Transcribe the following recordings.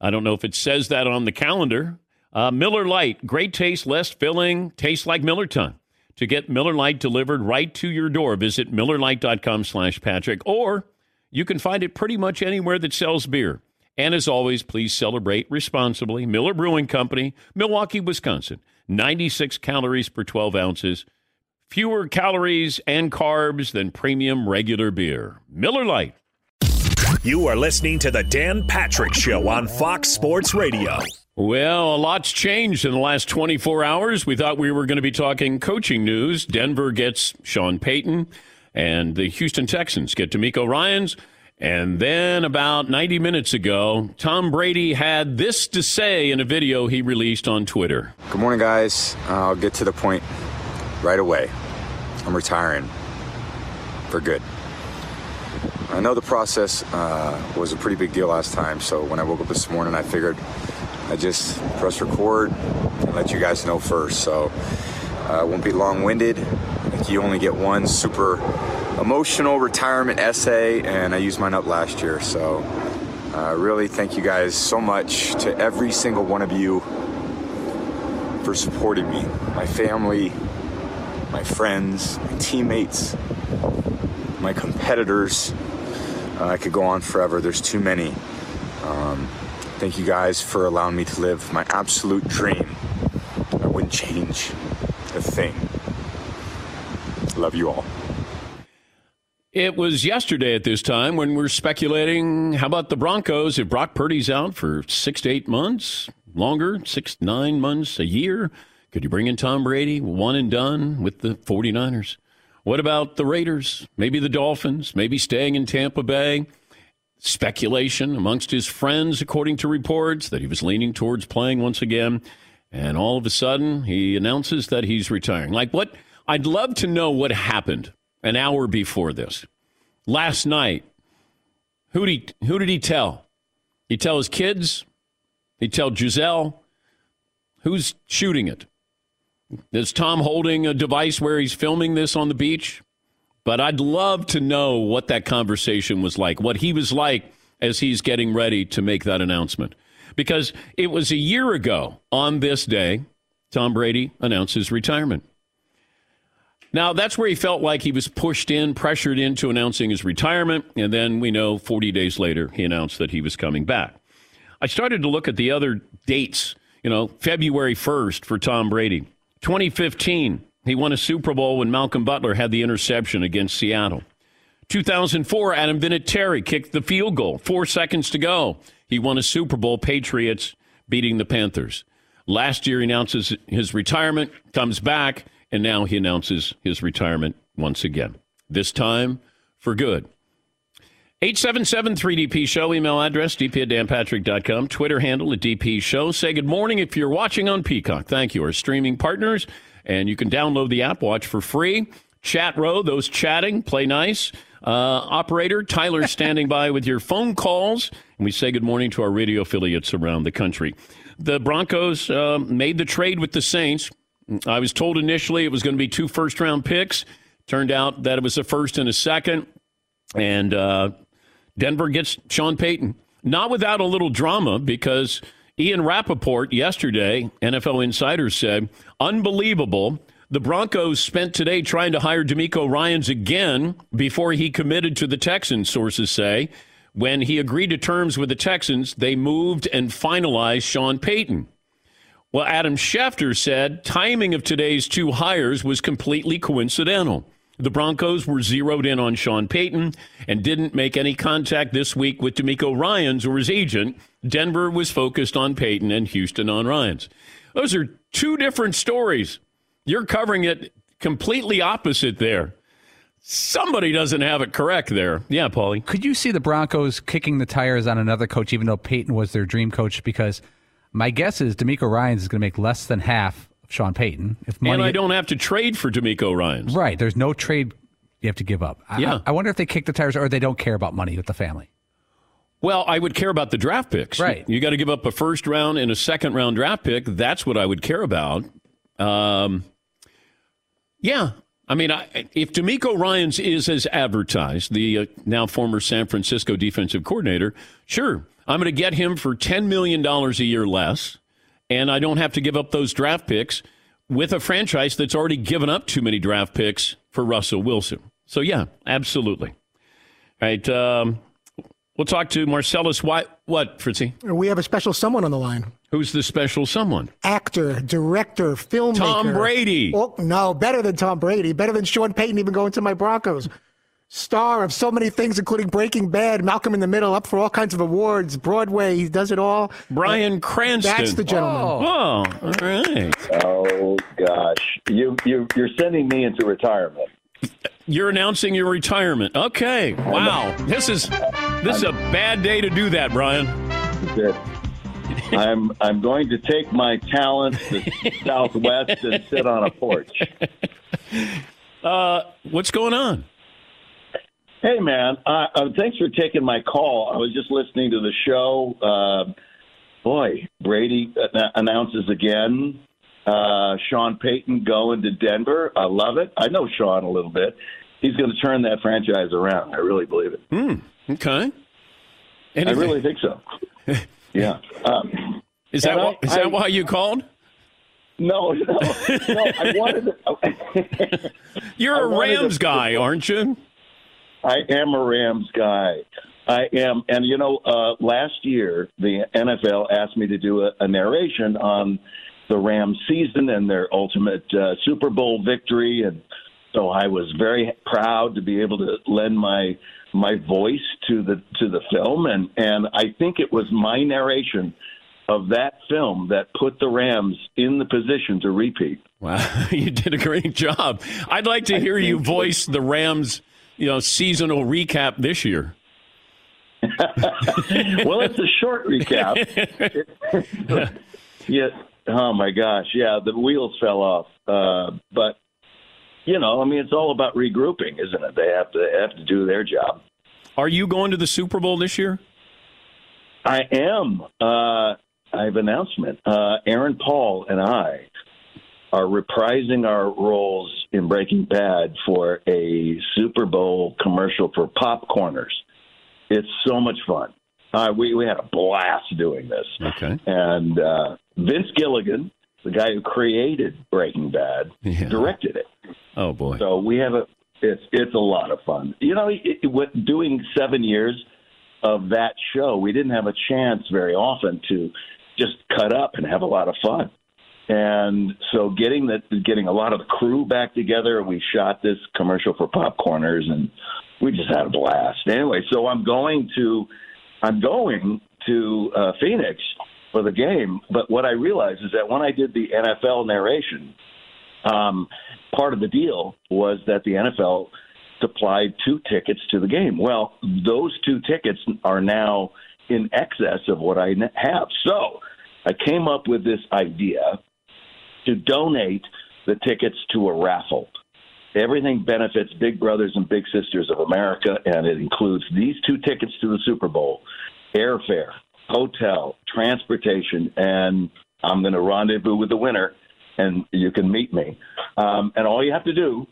I don't know if it says that on the calendar. Miller Lite, great taste, less filling, tastes like Miller time. To get Miller Lite delivered right to your door, visit MillerLite.com/Patrick or... You can find it pretty much anywhere that sells beer. And as always, please celebrate responsibly. Miller Brewing Company, Milwaukee, Wisconsin. 96 calories per 12 ounces. Fewer calories and carbs than premium regular beer. Miller Lite. You are listening to the Dan Patrick Show on Fox Sports Radio. Well, a lot's changed in the last 24 hours. We thought we were going to be talking coaching news. Denver gets Sean Payton. And the Houston Texans get DeMeco Ryans. And then about 90 minutes ago, Tom Brady had this to say in a video he released on Twitter. Good morning, guys. I'll get to the point right away. I'm retiring for good. I know the process was a pretty big deal last time. So when I woke up this morning, I figured I just press record and let you guys know first. So I won't be long-winded. You only get one super emotional retirement essay, and I used mine up last year. So really thank you guys so much to every single one of you for supporting me, my family, my friends, my teammates, my competitors. I could go on forever. There's too many. Thank you guys for allowing me to live my absolute dream. I wouldn't change a thing. Love you all. It was yesterday at this time when we're speculating, how about the Broncos? If Brock Purdy's out for 6 to 8 months, longer, 6, 9 months, a year, could you bring in Tom Brady, one and done with the 49ers? What about the Raiders? Maybe the Dolphins, maybe staying in Tampa Bay. Speculation amongst his friends, according to reports, that he was leaning towards playing once again. And all of a sudden, he announces that he's retiring. Like what? I'd love to know what happened an hour before this. Last night, who did he tell? He tell his kids? He tell Giselle? Who's shooting it? Is Tom holding a device where he's filming this on the beach? But I'd love to know what that conversation was like, what he was like as he's getting ready to make that announcement. Because it was a year ago on this day, Tom Brady announced his retirement. Now, that's where he felt like he was pushed in, pressured into announcing his retirement. And then we know 40 days later, he announced that he was coming back. I started to look at the other dates, February 1st for Tom Brady. 2015, he won a Super Bowl when Malcolm Butler had the interception against Seattle. 2004, Adam Vinatieri kicked the field goal. 4 seconds to go. He won a Super Bowl, Patriots beating the Panthers. Last year, he announces his retirement, comes back. And now he announces his retirement once again, this time for good. 877-3DP Show, email address, dp@danpatrick.com, Twitter handle @DP Show. Say good morning if you're watching on Peacock. Thank you, our streaming partners. And you can download the app, watch for free. Chat row, those chatting, play nice. Operator Tyler standing by with your phone calls. And we say good morning to our radio affiliates around the country. The Broncos made the trade with the Saints. I was told initially it was going to be 2 first-round picks. Turned out that it was a first and a second. And Denver gets Sean Payton. Not without a little drama, because Ian Rappaport yesterday, NFL Insider, said, unbelievable. The Broncos spent today trying to hire DeMeco Ryans again before he committed to the Texans, sources say. When he agreed to terms with the Texans, they moved and finalized Sean Payton. Well, Adam Schefter said timing of today's two hires was completely coincidental. The Broncos were zeroed in on Sean Payton and didn't make any contact this week with DeMeco Ryans or his agent. Denver was focused on Payton and Houston on Ryans. Those are two different stories. You're covering it completely opposite there. Somebody doesn't have it correct there. Yeah, Paulie. Could you see the Broncos kicking the tires on another coach, even though Payton was their dream coach? Because my guess is DeMeco Ryans is going to make less than half Sean Payton. If money, and I don't have to trade for DeMeco Ryans. Right. There's no trade you have to give up. I wonder if they kick the tires or they don't care about money with the family. Well, I would care about the draft picks. Right. You got to give up a first round and a second round draft pick. That's what I would care about. Yeah. I mean, if DeMeco Ryans is as advertised, the now former San Francisco defensive coordinator, sure, I'm going to get him for $10 million a year less. And I don't have to give up those draft picks with a franchise that's already given up too many draft picks for Russell Wilson. So, yeah, absolutely. All right. We'll talk to Marcellus Wiley. What, Fritzy? We have a special someone on the line. Who's the special someone? Actor, director, filmmaker. Tom Brady. Oh, no, better than Tom Brady. Better than Sean Payton even going to my Broncos. Star of so many things, including Breaking Bad, Malcolm in the Middle, up for all kinds of awards, Broadway. He does it all. Bryan Cranston. That's the gentleman. Oh, all right. Oh, gosh. You're sending me into retirement. You're announcing your retirement. Okay. Wow. This is a bad day to do that, Brian. I'm going to take my talents to Southwest and sit on a porch. What's going on? Hey, man, thanks for taking my call. I was just listening to the show. Brady announces again. Sean Payton going to Denver. I love it. I know Sean a little bit. He's going to turn that franchise around. I really believe it. Okay. Anything? I really think so. Yeah. Is that why you called? No. I wanted to. You're a Rams guy, aren't you? I am a Rams guy. I am. And, last year, the NFL asked me to do a narration on the Rams season and their ultimate Super Bowl victory. And so I was very proud to be able to lend my voice to the film. And I think it was my narration of that film that put the Rams in the position to repeat. Wow. You did a great job. I'd like to hear you voice the Rams seasonal recap this year. Well, it's a short recap. Yeah. Oh my gosh. Yeah. The wheels fell off. But it's all about regrouping, isn't it? They have to do their job. Are you going to the Super Bowl this year? I am. I have an announcement. Aaron Paul and I are reprising our roles in Breaking Bad for a Super Bowl commercial for Popcorners. It's so much fun. We had a blast doing this. Okay. And Vince Gilligan, the guy who created Breaking Bad, directed it. Oh boy! So we have it's a lot of fun. Doing 7 years of that show, we didn't have a chance very often to just cut up and have a lot of fun. And so getting a lot of the crew back together, we shot this commercial for Popcorners, and we just had a blast. Anyway, so I'm going to Phoenix for the game. But what I realized is that when I did the NFL narration, part of the deal was that the NFL supplied 2 tickets to the game. Well, those 2 tickets are now in excess of what I have. So I came up with this idea to donate the tickets to a raffle. Everything benefits Big Brothers and Big Sisters of America, and it includes these 2 tickets to the Super Bowl, airfare, hotel, transportation, and I'm going to rendezvous with the winner, and you can meet me. And all you have to do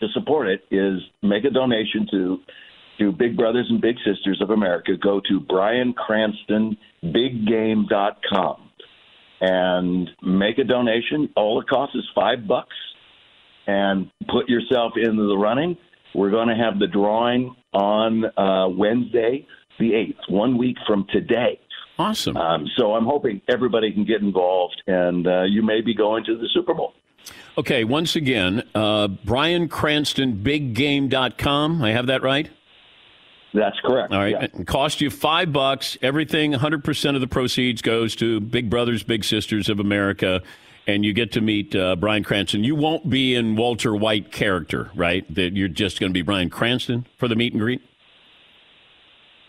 to support it is make a donation to Big Brothers and Big Sisters of America. Go to bryancranstonbiggame.com and make a donation. All it costs is $5 and put yourself into the running. We're going to have the drawing on Wednesday, the 8th, 1 week from today. Awesome. So I'm hoping everybody can get involved, and you may be going to the Super Bowl. Okay, once again, bryancranstonbiggame.com. I have that right? That's correct. All right. Yeah. It cost you $5. Everything, 100% of the proceeds goes to Big Brothers, Big Sisters of America, and you get to meet Bryan Cranston. You won't be in Walter White character, right? That you're just going to be Bryan Cranston for the meet and greet?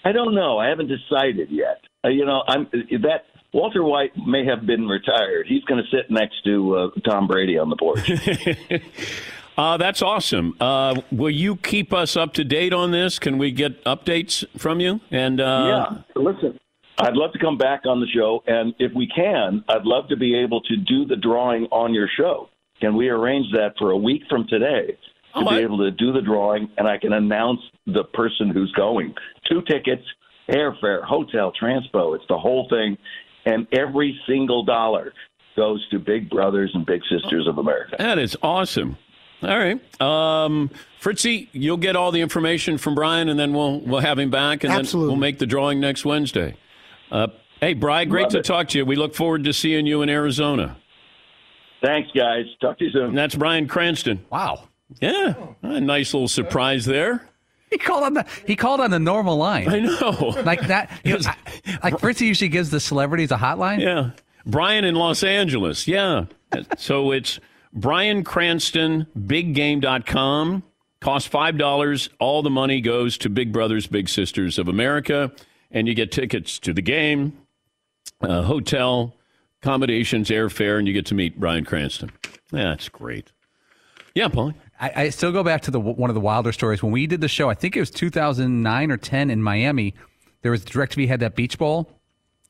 I don't know. I haven't decided yet. That Walter White may have been retired. He's going to sit next to Tom Brady on the porch. That's awesome. Will you keep us up to date on this? Can we get updates from you? And yeah, listen, I'd love to come back on the show, and if we can, I'd love to be able to do the drawing on your show. Can we arrange that for a week from today? To be able to do the drawing, and I can announce the person who's going. 2 tickets, airfare, hotel, transpo. It's the whole thing. And every single dollar goes to Big Brothers and Big Sisters of America. That is awesome. All right. Fritzy, you'll get all the information from Bryan, and then we'll have him back, and Absolutely. Then we'll make the drawing next Wednesday. Hey, Bryan, great Love to it. Talk to you. We look forward to seeing you in Arizona. Thanks, guys. Talk to you soon. And that's Bryan Cranston. Wow. Yeah, a nice little surprise there. He called on the normal line. I know, like that. Like Fritzy usually gives the celebrities a hotline. Yeah, Bryan in Los Angeles. Yeah, so it's bryancranstonbiggame.com. Costs $5. All the money goes to Big Brothers, Big Sisters of America, and you get tickets to the game, hotel, accommodations, airfare, and you get to meet Bryan Cranston. Yeah, that's great. Yeah, Paul. I still go back to one of the wilder stories. When we did the show, I think it was 2009 or 10 in Miami, there was DirecTV had that beach ball,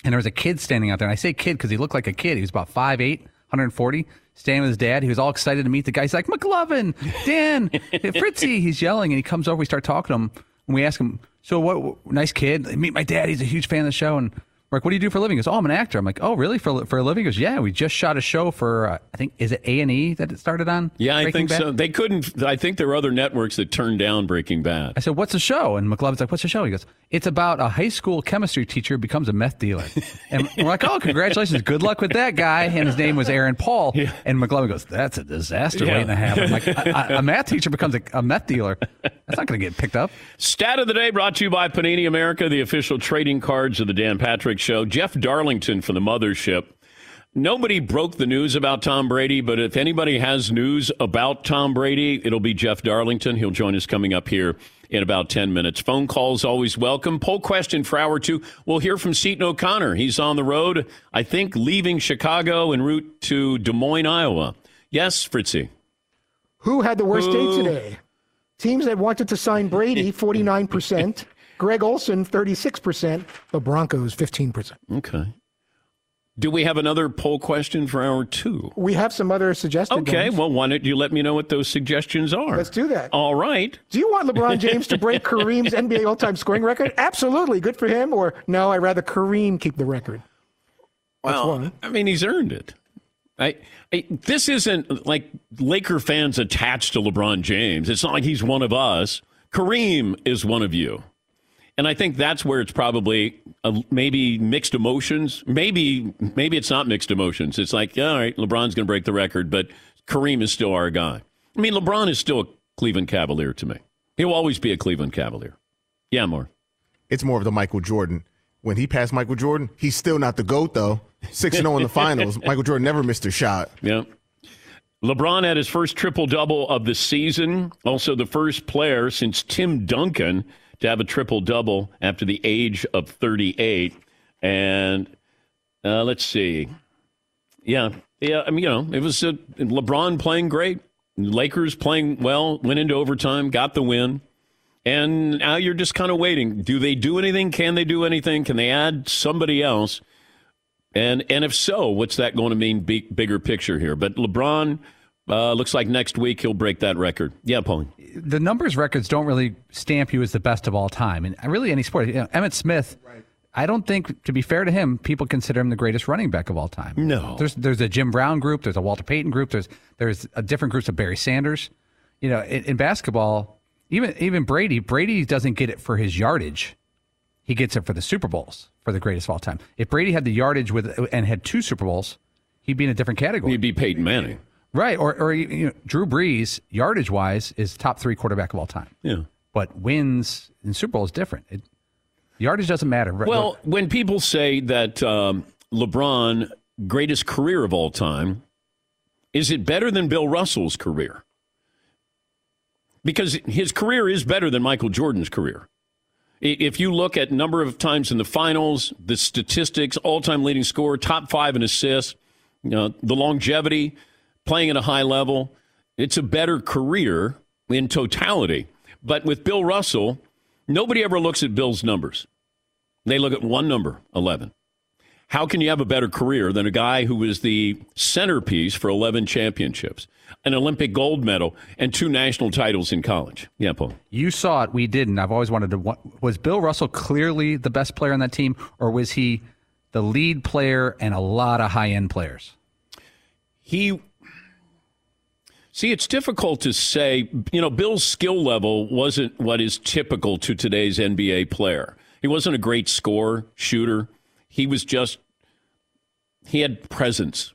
and there was a kid standing out there. And I say kid because he looked like a kid. He was about 5'8", 140, standing with his dad. He was all excited to meet the guy. He's like, McLovin, Dan, Fritzy. He's yelling, and he comes over. We start talking to him, and we ask him, so what, nice kid. Meet my dad. He's a huge fan of the show. And we're like, what do you do for a living? He goes, oh, I'm an actor. I'm like, oh, really? For a living? He goes, yeah, we just shot a show for, I think, is it A&E that it started on? Yeah, I think so. They couldn't, I think there were other networks that turned down Breaking Bad. I said, what's the show? And McLovin's like, what's the show? He goes, it's about a high school chemistry teacher becomes a meth dealer. And we're like, oh, congratulations. Good luck with that guy. And his name was Aaron Paul. Yeah. And McLovin goes, that's a disaster waiting to happen. I'm like, a math teacher becomes a meth dealer. That's not going to get picked up. Stat of the day brought to you by Panini America, the official trading cards of the Dan Patrick Show. Jeff Darlington from the Mothership. Nobody broke the news about Tom Brady, but if anybody has news about Tom Brady, it'll be Jeff Darlington. He'll join us coming up here in about 10 minutes. Phone calls always welcome. Poll question for hour 2. We'll hear from Seton O'Connor. He's on the road, I think, leaving Chicago en route to Des Moines, Iowa. Yes, Fritzy. Who had the worst day today? Teams that wanted to sign Brady, 49%. Greg Olson, 36%. The Broncos, 15%. Okay. Do we have another poll question for hour 2? We have some other suggestions. Okay, ones. Well, why don't you let me know what those suggestions are? Let's do that. All right. Do you want LeBron James to break Kareem's NBA all-time scoring record? Absolutely. Good for him. Or, no, I'd rather Kareem keep the record. That's one. I mean, he's earned it. This isn't like Laker fans attached to LeBron James. It's not like he's one of us. Kareem is one of you. And I think that's where it's probably maybe mixed emotions. Maybe it's not mixed emotions. It's like, all right, LeBron's going to break the record, but Kareem is still our guy. I mean, LeBron is still a Cleveland Cavalier to me. He'll always be a Cleveland Cavalier. Yeah, more. It's more of the Michael Jordan. When he passed Michael Jordan, he's still not the GOAT, though. 6-0 in the finals. Michael Jordan never missed a shot. Yeah. LeBron had his first triple-double of the season. Also the first player since Tim Duncan to have a triple-double after the age of 38. And let's see. Yeah, I mean, it was LeBron playing great. Lakers playing well, went into overtime, got the win. And now you're just kind of waiting. Do they do anything? Can they do anything? Can they add somebody else? And if so, what's that going to mean bigger picture here? But LeBron... looks like next week he'll break that record. Yeah, Pauline. The numbers records don't really stamp you as the best of all time. And really any sport. Emmitt Smith, right. I don't think, to be fair to him, people consider him the greatest running back of all time. No. There's a Jim Brown group. There's a Walter Payton group. There's a different groups of Barry Sanders. In basketball, even Brady doesn't get it for his yardage. he gets it for the Super Bowls for the greatest of all time. If Brady had the yardage with and had two Super Bowls, he'd be in a different category. He'd be Peyton Manning. Right, or you know, Drew Brees, yardage-wise, is top three quarterback of all time. Yeah. But wins in Super Bowl is different. Yardage doesn't matter. Well, when people say that LeBron, greatest career of all time, is it better than Bill Russell's career? Because his career is better than Michael Jordan's career. If you look at number of times in the finals, the statistics, all-time leading scorer, top five in assists, you know, the longevity, playing at a high level, it's a better career in totality. But with Bill Russell, nobody ever looks at Bill's numbers. They look at one number, 11. How can you have a better career than a guy who was the centerpiece for 11 championships, an Olympic gold medal, and two national titles in college? Yeah, Paul. You saw it. We didn't. I've always wanted to. Was Bill Russell clearly the best player on that team, or was he the lead player and a lot of high-end players? See, it's difficult to say. You know, Bill's skill level wasn't what is typical to today's NBA player. He wasn't a great scorer, shooter. He was just, he had presence.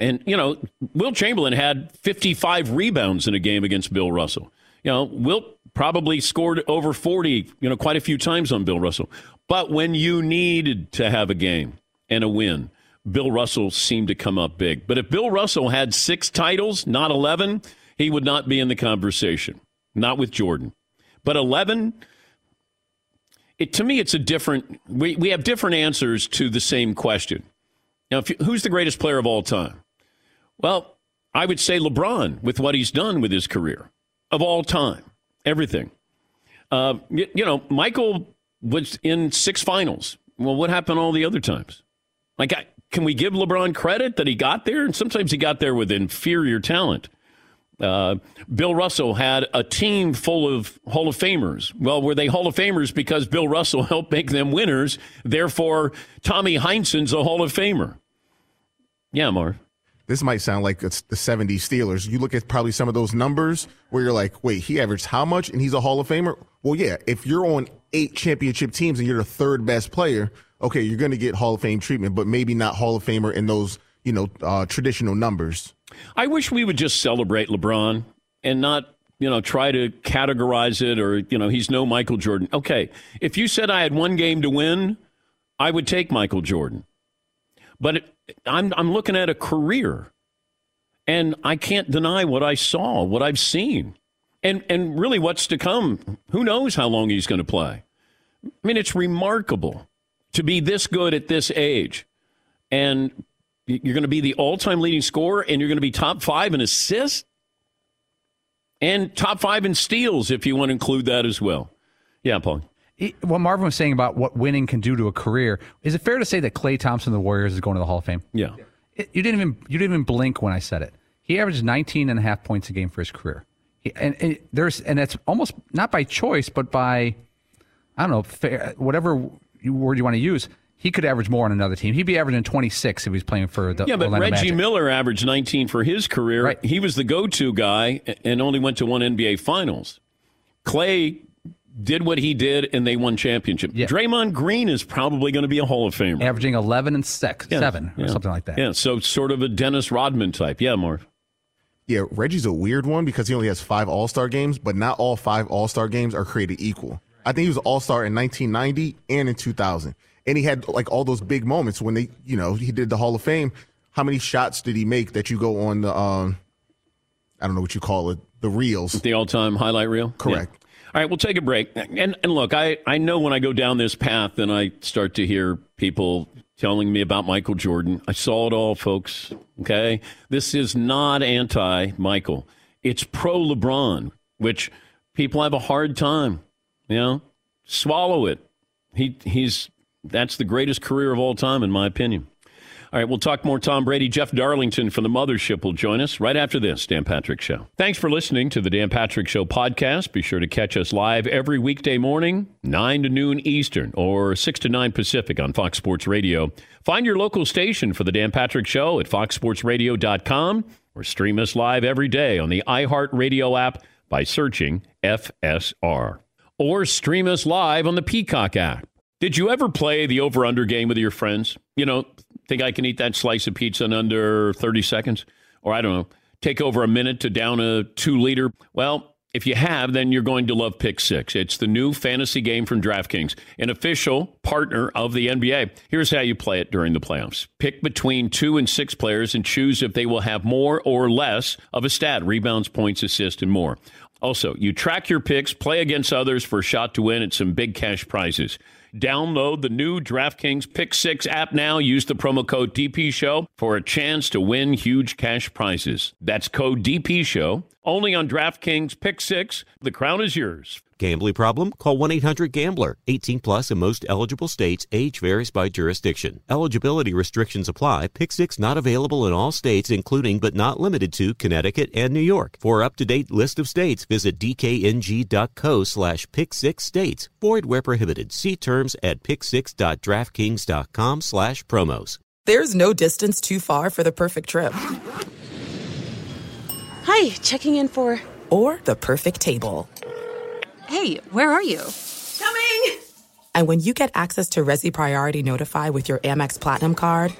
And, you know, Wilt Chamberlain had 55 rebounds in a game against Bill Russell. You know, Wilt probably scored over 40, you know, quite a few times on Bill Russell. But when you needed to have a game and a win, Bill Russell seemed to come up big. But if Bill Russell had 6 titles, not 11, he would not be in the conversation. Not with Jordan. But 11... to me, it's a different, we have different answers to the same question. Now, who's the greatest player of all time? Well, I would say LeBron with what he's done with his career of all time, everything. You know, Michael was in 6 finals. Well, what happened all the other times? Like, can we give LeBron credit that he got there? And sometimes he got there with inferior talent. Bill Russell had a team full of Hall of Famers. Well, were they Hall of Famers because Bill Russell helped make them winners? Therefore, Tommy Heinsohn's a Hall of Famer. Yeah, Marv. This might sound like it's the 70s Steelers. You look at probably some of those numbers where you're like, wait, he averaged how much and he's a Hall of Famer? Well, yeah, if you're on 8 championship teams and you're the 3rd best player, okay, you're going to get Hall of Fame treatment, but maybe not Hall of Famer in those, you know, traditional numbers. I wish we would just celebrate LeBron and not, you know, try to categorize it or, you know, he's no Michael Jordan. Okay, if you said I had one game to win, I would take Michael Jordan. But I'm looking at a career, and I can't deny what I saw, what I've seen, and really what's to come. Who knows how long he's going to play? I mean, it's remarkable to be this good at this age, and you're going to be the all-time leading scorer, and you're going to be top 5 in assists and top 5 in steals, if you want to include that as well. Yeah, Paul. What Marvin was saying about what winning can do to a career, is it fair to say that Klay Thompson of the Warriors is going to the Hall of Fame? Yeah. You didn't even blink when I said it. He averaged 19.5 points a game for his career. And that's almost not by choice, but by, I don't know, fair, whatever word you want to use. He could average more on another team. He'd be averaging 26 if he was playing for the Orlando Magic. Yeah, but Reggie Miller averaged 19 for his career. Right. He was the go-to guy and only went to one NBA Finals. Klay did what he did, and they won championship. Yeah. Draymond Green is probably going to be a Hall of Famer. Averaging 11 and 7 or something like that. Yeah, so sort of a Dennis Rodman type. Yeah, Marv. Yeah, Reggie's a weird one because he only has 5 All-Star games, but not all 5 All-Star games are created equal. I think he was an All-Star in 1990 and in 2000. And he had, like, all those big moments when they, you know, he did the Hall of Fame. How many shots did he make that you go on the, I don't know what you call it, the reels? The all-time highlight reel? Correct. Yeah. All right, we'll take a break. And look, I know when I go down this path and I start to hear people telling me about Michael Jordan. I saw it all, folks, okay? This is not anti-Michael. It's pro-LeBron, which people have a hard time, you know? Swallow it. That's the greatest career of all time, in my opinion. All right, we'll talk more Tom Brady. Jeff Darlington from the Mothership will join us right after this Dan Patrick Show. Thanks for listening to the Dan Patrick Show podcast. Be sure to catch us live every weekday morning, 9 to noon Eastern or 6 to 9 Pacific on Fox Sports Radio. Find your local station for the Dan Patrick Show at foxsportsradio.com or stream us live every day on the iHeartRadio app by searching FSR. Or stream us live on the Peacock app. Did you ever play the over-under game with your friends? You know, think I can eat that slice of pizza in under 30 seconds? Or I don't know, take over a minute to down a 2-liter? Well, if you have, then you're going to love Pick Six. It's the new fantasy game from DraftKings, an official partner of the NBA. Here's how you play it during the playoffs. Pick between 2 and 6 players and choose if they will have more or less of a stat, rebounds, points, assists, and more. Also, you track your picks, play against others for a shot to win at some big cash prizes. Download the new DraftKings Pick Six app now. Use the promo code DPShow for a chance to win huge cash prizes. That's code DPShow. Only on DraftKings Pick Six. The crown is yours. Gambling problem? Call 1-800-GAMBLER. 18 plus in most eligible states. Age varies by jurisdiction. Eligibility restrictions apply. Pick Six not available in all states, including but not limited to Connecticut and New York. For up-to-date list of states, visit dkng.co/pick6states. Void where prohibited. See terms at picksix.draftkings.com/promos. There's no distance too far for the perfect trip. Hi, checking in for... Or the perfect table. Hey, where are you? Coming! And when you get access to Resi Priority Notify with your Amex Platinum card...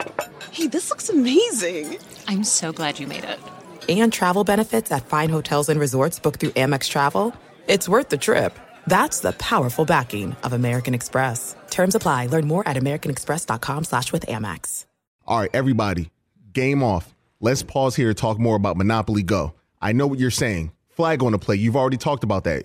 Hey, this looks amazing. I'm so glad you made it. And travel benefits at fine hotels and resorts booked through Amex Travel. It's worth the trip. That's the powerful backing of American Express. Terms apply. Learn more at americanexpress.com/withAmex. All right, everybody, game off. Let's pause here to talk more about Monopoly Go. I know what you're saying. Flag on the play. You've already talked about that.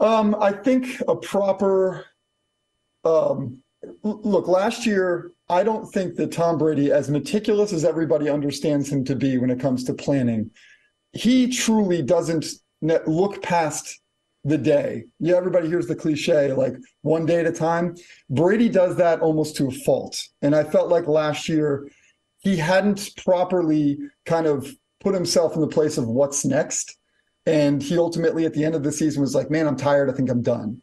I think a proper look, last year, I don't think that Tom Brady, as meticulous as everybody understands him to be when it comes to planning, he truly doesn't look past the day. Yeah, everybody hears the cliche, like one day at a time. Brady does that almost to a fault. And I felt like last year he hadn't properly kind of put himself in the place of what's next. And he ultimately at the end of the season was like, man, I'm tired. I think I'm done.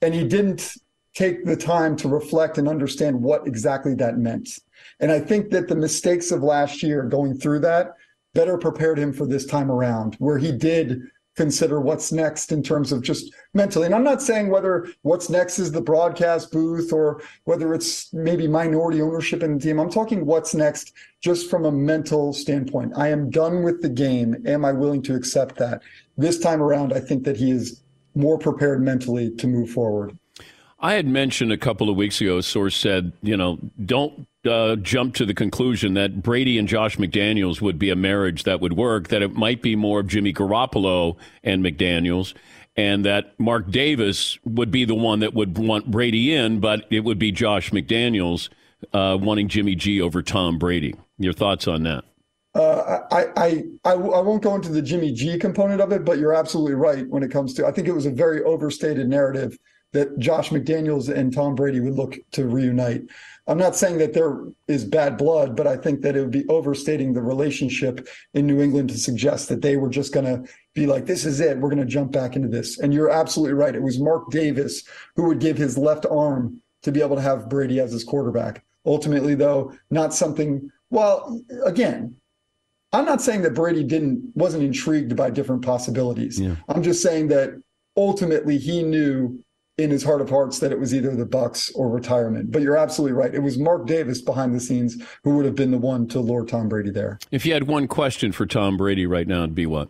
And he didn't take the time to reflect and understand what exactly that meant. And I think that the mistakes of last year going through that better prepared him for this time around, where he did consider what's next in terms of just mentally. And I'm not saying whether what's next is the broadcast booth or whether it's maybe minority ownership in the team. I'm talking what's next just from a mental standpoint. I am done with the game. Am I willing to accept that? This time around, I think that he is more prepared mentally to move forward. I had mentioned a couple of weeks ago, a source said, you know, don't jump to the conclusion that Brady and Josh McDaniels would be a marriage that would work, that it might be more of Jimmy Garoppolo and McDaniels, and that Mark Davis would be the one that would want Brady in, but it would be Josh McDaniels wanting Jimmy G over Tom Brady. Your thoughts on that? I won't go into the Jimmy G component of it, but you're absolutely right when it comes to, I think it was a very overstated narrative that Josh McDaniels and Tom Brady would look to reunite. I'm not saying that there is bad blood, but I think that it would be overstating the relationship in New England to suggest that they were just going to be like, this is it, we're going to jump back into this. And you're absolutely right. It was Mark Davis who would give his left arm to be able to have Brady as his quarterback. Ultimately, though, not something, well, again, I'm not saying that Brady wasn't intrigued by different possibilities. Yeah. I'm just saying that ultimately he knew in his heart of hearts that it was either the Bucks or retirement. But you're absolutely right. It was Mark Davis behind the scenes who would have been the one to lure Tom Brady there. If you had one question for Tom Brady right now, it'd be what?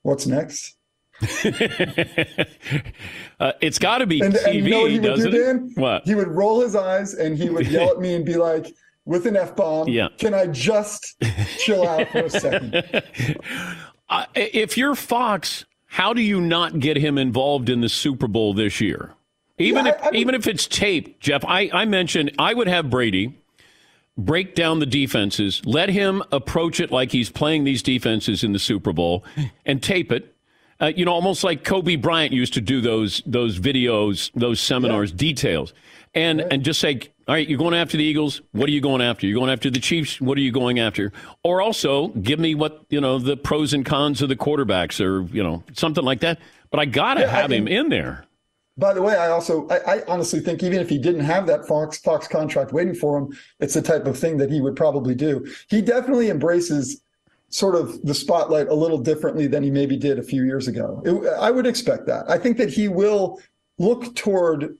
What's next? It's got to be TV, and you know what he would doesn't do, Dan? What? He would roll his eyes and he would yell at me and be like, with an F-bomb, yeah, can I just chill out for a second? If you're Fox, how do you not get him involved in the Super Bowl this year? Even if it's taped, Jeff, I mentioned I would have Brady break down the defenses, let him approach it like he's playing these defenses in the Super Bowl, and tape it. You know, almost like Kobe Bryant used to do those videos, those seminars, yeah, details, and just say, all right, you're going after the Eagles. What are you going after? You're going after the Chiefs. What are you going after? Or also give me what, you know, the pros and cons of the quarterbacks or, you know, something like that. But I got to have him in there. By the way, I honestly think even if he didn't have that Fox contract waiting for him, it's the type of thing that he would probably do. He definitely embraces sort of the spotlight a little differently than he maybe did a few years ago. I would expect that. I think that he will look toward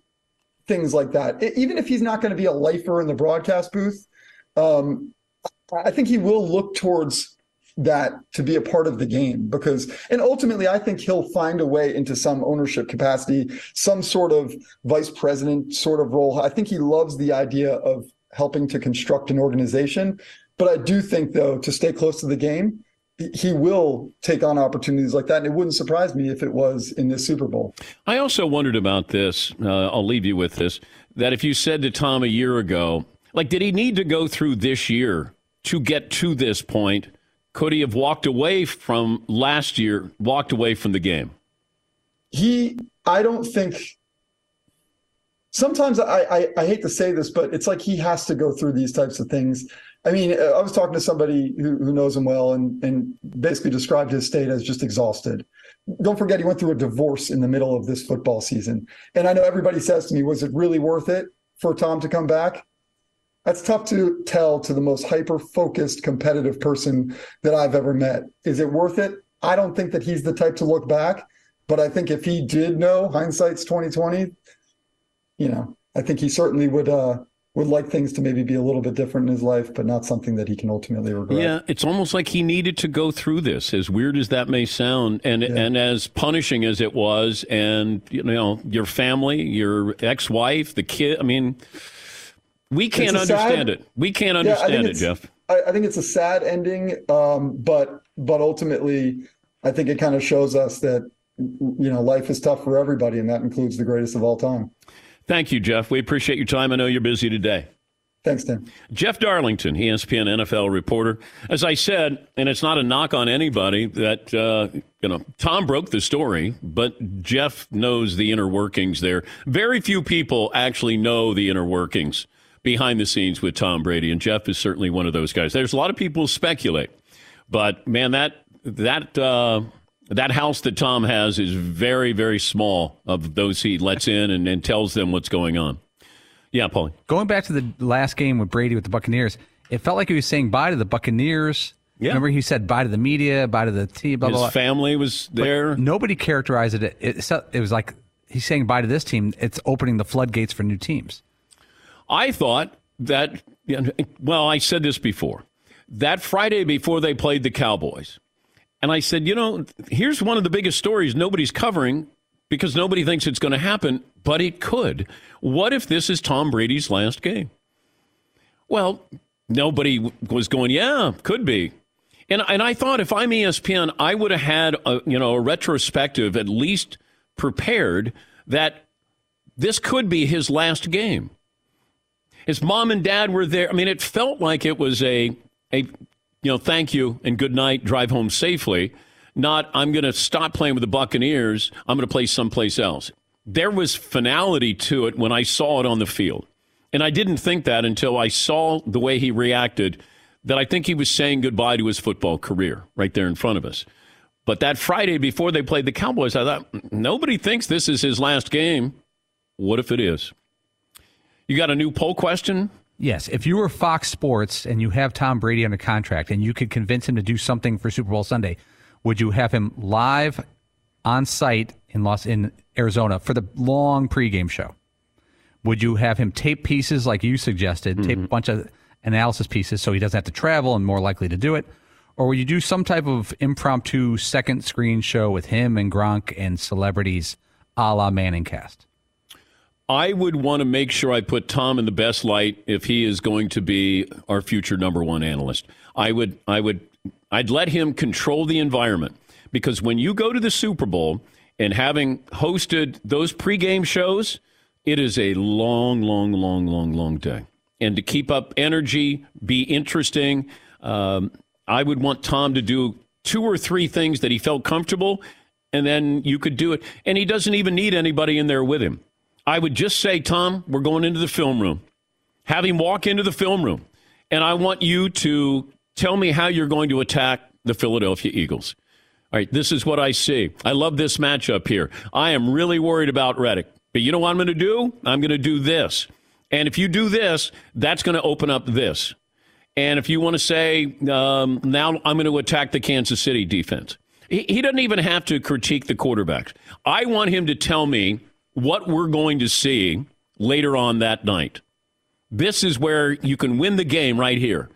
things like that. Even if he's not going to be a lifer in the broadcast booth, I think he will look towards that to be a part of the game and ultimately I think he'll find a way into some ownership capacity, some sort of vice president sort of role. I think he loves the idea of helping to construct an organization, but I do think, though, to stay close to the game, he will take on opportunities like that, and it wouldn't surprise me if it was in this Super Bowl. I also wondered about this. I'll leave you with this, that if you said to Tom a year ago, like, did he need to go through this year to get to this point? Could he have walked away from last year, walked away from the game? I don't think... Sometimes I hate to say this, but it's like he has to go through these types of things. I mean, I was talking to somebody who knows him well and basically described his state as just exhausted. Don't forget, he went through a divorce in the middle of this football season. And I know everybody says to me, was it really worth it for Tom to come back? That's tough to tell to the most hyper-focused, competitive person that I've ever met. Is it worth it? I don't think that he's the type to look back. But I think if he did know, hindsight's 2020, you know, I think he certainly would would like things to maybe be a little bit different in his life, but not something that he can ultimately regret. Yeah, it's almost like he needed to go through this, as weird as that may sound, and as punishing as it was, and you know, your family, your ex-wife, the kid. I mean, we can't understand it. We can't understand it, Jeff. I think it's a sad ending, but ultimately, I think it kind of shows us that, you know, life is tough for everybody, and that includes the greatest of all time. Thank you, Jeff. We appreciate your time. I know you're busy today. Thanks, Tim. Jeff Darlington, ESPN NFL reporter. As I said, and it's not a knock on anybody, that Tom broke the story, but Jeff knows the inner workings there. Very few people actually know the inner workings behind the scenes with Tom Brady, and Jeff is certainly one of those guys. There's a lot of people who speculate, but man, that house that Tom has is very, very small of those he lets in and tells them what's going on. Yeah, Paulie. Going back to the last game with Brady with the Buccaneers, it felt like he was saying bye to the Buccaneers. Yeah. Remember he said bye to the media, bye to the team, blah, blah, blah. His family was there. But nobody characterized it. It was like he's saying bye to this team. It's opening the floodgates for new teams. I thought that, well, I said this before, that Friday before they played the Cowboys, and I said, here's one of the biggest stories nobody's covering because nobody thinks it's going to happen, but it could. What if this is Tom Brady's last game? Well, nobody was going, yeah, could be. And I thought if I'm ESPN, I would have had a retrospective at least prepared that this could be his last game. His mom and dad were there. I mean, it felt like it was a thank you and good night, drive home safely. Not, I'm going to stop playing with the Buccaneers. I'm going to play someplace else. There was finality to it when I saw it on the field. And I didn't think that until I saw the way he reacted, that I think he was saying goodbye to his football career right there in front of us. But that Friday before they played the Cowboys, I thought, nobody thinks this is his last game. What if it is? You got a new poll question? Yes, if you were Fox Sports and you have Tom Brady under contract and you could convince him to do something for Super Bowl Sunday, would you have him live on site in Arizona for the long pregame show? Would you have him tape pieces like you suggested, tape a bunch of analysis pieces so he doesn't have to travel and more likely to do it? Or would you do some type of impromptu second screen show with him and Gronk and celebrities a la Manning Cast? I would want to make sure I put Tom in the best light if he is going to be our future number one analyst. I'd let him control the environment, because when you go to the Super Bowl and having hosted those pregame shows, it is a long, long, long, long, long day. And to keep up energy, be interesting, I would want Tom to do two or three things that he felt comfortable, and then you could do it. And he doesn't even need anybody in there with him. I would just say, Tom, we're going into the film room. Have him walk into the film room. And I want you to tell me how you're going to attack the Philadelphia Eagles. All right, this is what I see. I love this matchup here. I am really worried about Reddick. But you know what I'm going to do? I'm going to do this. And if you do this, that's going to open up this. And if you want to say, now I'm going to attack the Kansas City defense. He doesn't even have to critique the quarterbacks. I want him to tell me what we're going to see later on that night. This is where you can win the game right here.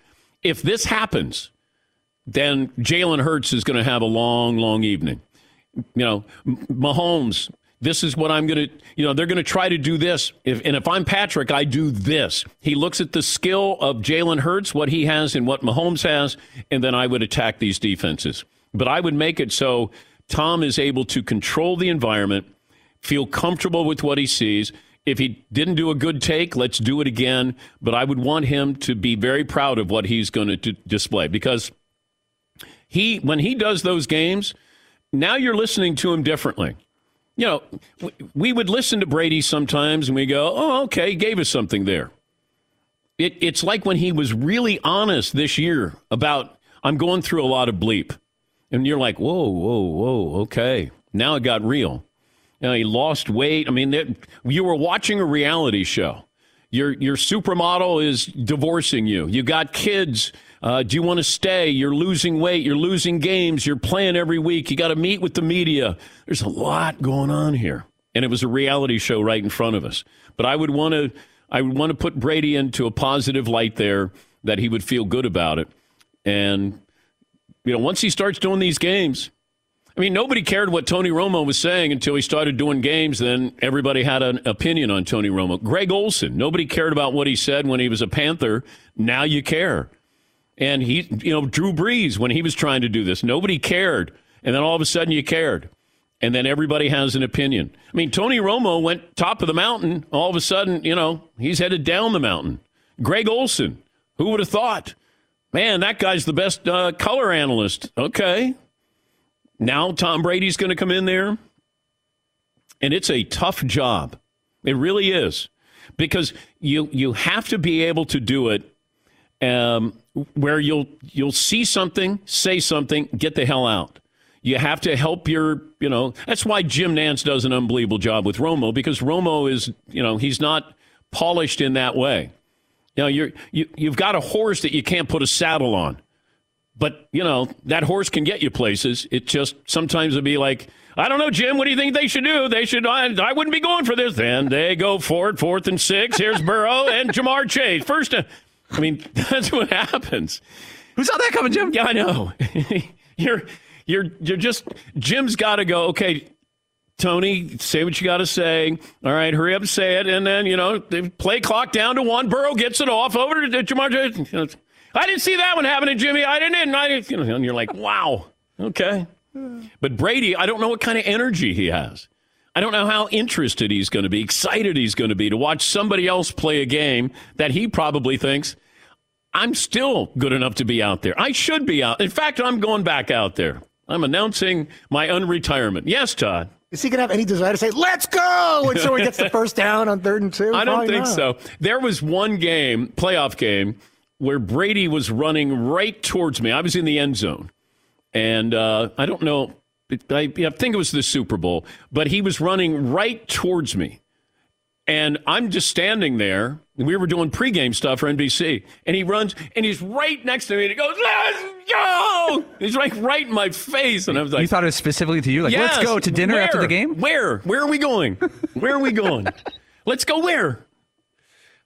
If this happens, then Jalen Hurts is going to have a long, long evening. Mahomes, this is what I'm going to, they're going to try to do this. If I'm Patrick, I do this. He looks at the skill of Jalen Hurts, what he has and what Mahomes has, and then I would attack these defenses. But I would make it so Tom is able to control the environment, feel comfortable with what he sees. If he didn't do a good take, let's do it again. But I would want him to be very proud of what he's going to display, because when he does those games, now you're listening to him differently. We would listen to Brady sometimes and we go, oh, okay, he gave us something there. It's like when he was really honest this year about, I'm going through a lot of bleep. And you're like, whoa, whoa, whoa, okay. Now it got real. He lost weight. I mean, you were watching a reality show. Your supermodel is divorcing you. You got kids. Do you want to stay? You're losing weight. You're losing games. You're playing every week. You got to meet with the media. There's a lot going on here. And it was a reality show right in front of us. But I would want to I want to put Brady into a positive light there, that he would feel good about it. And, you know, once he starts doing these games, I mean, nobody cared what Tony Romo was saying until he started doing games. Then everybody had an opinion on Tony Romo. Greg Olson, nobody cared about what he said when he was a Panther. Now you care. And he, you know, Drew Brees, when he was trying to do this, nobody cared. And then all of a sudden you cared. And then everybody has an opinion. I mean, Tony Romo went top of the mountain. All of a sudden, you know, he's headed down the mountain. Greg Olson, who would have thought? Man, that guy's the best color analyst. Okay. Now Tom Brady's going to come in there, and it's a tough job. It really is, because you have to be able to do it where you'll see something, say something, get the hell out. You have to help your, you know, that's why Jim Nantz does an unbelievable job with Romo, because Romo is, you know, he's not polished in that way. You know, you've got a horse that you can't put a saddle on. But, you know, that horse can get you places. It just sometimes would be like, I don't know, Jim, what do you think they should do? They should, I wouldn't be going for this. Then they go for it, 4th and 6. Here's Burrow and Jamar Chase. First, I mean, that's what happens. Who saw that coming, Jim? Yeah, I know. You're just, Jim's got to go, okay, Tony, say what you got to say. All right, hurry up and say it. And then, you know, they play clock down to 1. Burrow gets it off over to Jamar Chase. You know, I didn't see that one happening, Jimmy. I didn't. You know, and you're like, wow, okay. But Brady, I don't know what kind of energy he has. I don't know how interested he's going to be, excited he's going to be to watch somebody else play a game that he probably thinks, I'm still good enough to be out there. I should be out. In fact, I'm going back out there. I'm announcing my unretirement. Yes, Todd. Is he going to have any desire to say, let's go, until he gets the first down on 3rd and 2? I don't think so. There was one game, playoff game, where Brady was running right towards me. I was in the end zone. And I don't know. I think it was the Super Bowl. But he was running right towards me. And I'm just standing there. We were doing pregame stuff for NBC. And he runs, and he's right next to me. And he goes, let's go! He's like right in my face. And I was like... You thought it was specifically to you? Like, yes, let's go to dinner after the game? Where? Where are we going? Where are we going? Let's go where?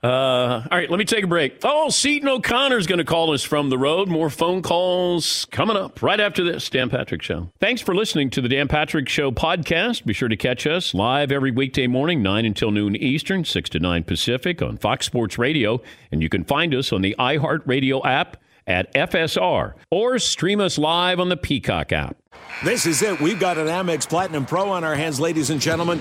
All right, let me take a break. Oh, Seton O'Connor's going to call us from the road. More phone calls coming up right after this. Dan Patrick Show. Thanks for listening to the Dan Patrick Show podcast. Be sure to catch us live every weekday morning, 9 until noon Eastern, 6 to 9 Pacific on Fox Sports Radio. And you can find us on the iHeartRadio app at FSR or stream us live on the Peacock app. This is it. We've got an Amex Platinum Pro on our hands, ladies and gentlemen.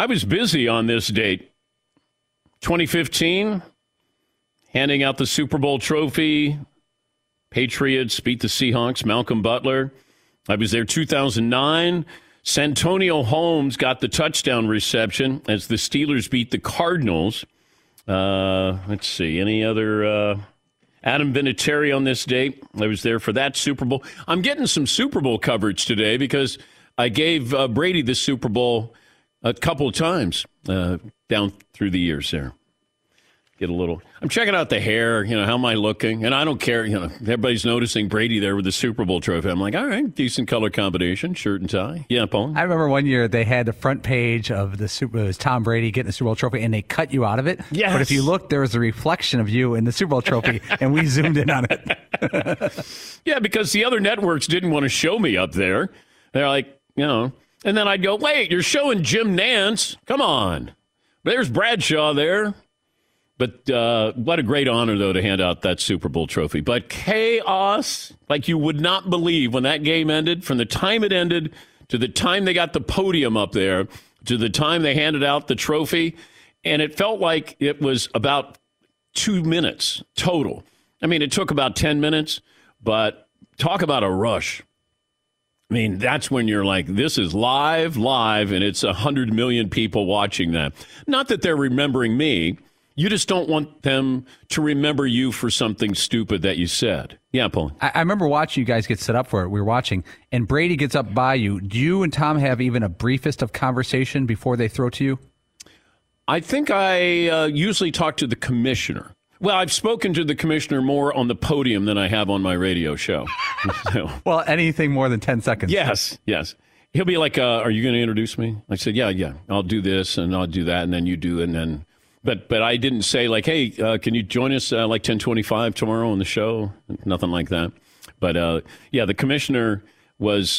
I was busy on this date, 2015, handing out the Super Bowl trophy. Patriots beat the Seahawks, Malcolm Butler. I was there 2009. Santonio Holmes got the touchdown reception as the Steelers beat the Cardinals. Let's see, any other... Adam Vinatieri on this date. I was there for that Super Bowl. I'm getting some Super Bowl coverage today because I gave Brady the Super Bowl a couple of times down through the years there. Get a little, I'm checking out the hair, how am I looking? And I don't care, everybody's noticing Brady there with the Super Bowl trophy. I'm like, all right, decent color combination, shirt and tie. Yeah, Paul? I remember one year they had the front page of the Super Bowl, it was Tom Brady getting the Super Bowl trophy, and they cut you out of it. Yes. But if you look, there was a reflection of you in the Super Bowl trophy, and we zoomed in on it. Yeah, because the other networks didn't want to show me up there. They're like, And then I'd go, wait, you're showing Jim Nantz? Come on. There's Bradshaw there. But what a great honor, though, to hand out that Super Bowl trophy. But chaos, like you would not believe when that game ended, from the time it ended to the time they got the podium up there to the time they handed out the trophy. And it felt like it was about 2 minutes total. I mean, it took about 10 minutes, but talk about a rush. I mean, that's when you're like, this is live, and it's 100 million people watching that. Not that they're remembering me. You just don't want them to remember you for something stupid that you said. Yeah, Paul. I remember watching you guys get set up for it. We were watching, and Brady gets up by you. Do you and Tom have even a briefest of conversation before they throw to you? I think I usually talk to the commissioner. Well, I've spoken to the commissioner more on the podium than I have on my radio show. So. Well, anything more than 10 seconds. Yes. He'll be like, are you going to introduce me? I said, yeah, I'll do this and I'll do that. And then you do. And then, but I didn't say like, hey, can you join us like 10:25 tomorrow on the show? Nothing like that. But the commissioner was,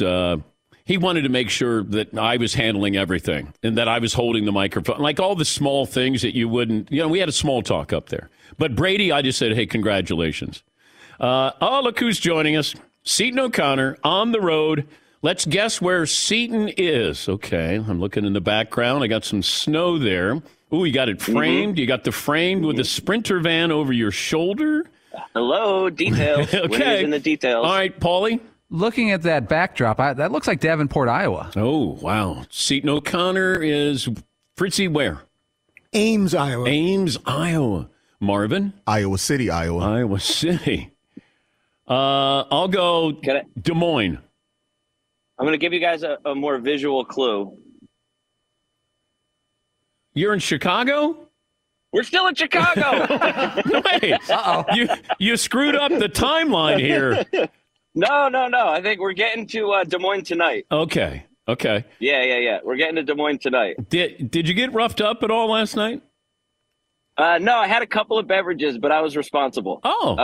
he wanted to make sure that I was handling everything and that I was holding the microphone, like all the small things that you wouldn't, we had a small talk up there. But Brady, I just said, hey, congratulations. Look who's joining us. Seton O'Connor on the road. Let's guess where Seton is. Okay, I'm looking in the background. I got some snow there. Ooh, you got it framed. Mm-hmm. You got the frame with the Sprinter van over your shoulder. Hello, details. Okay. Winners in the details. All right, Paulie. Looking at that backdrop, that looks like Davenport, Iowa. Oh, wow. Seton O'Connor is, Fritzy, where? Ames, Iowa. Marvin? Iowa City. I'll go Des Moines. I'm going to give you guys a more visual clue. You're in Chicago? We're still in Chicago. Wait. Uh-oh. You screwed up the timeline here. No. I think we're getting to Des Moines tonight. Okay. Yeah. We're getting to Des Moines tonight. Did you get roughed up at all last night? No, I had a couple of beverages, but I was responsible. Oh.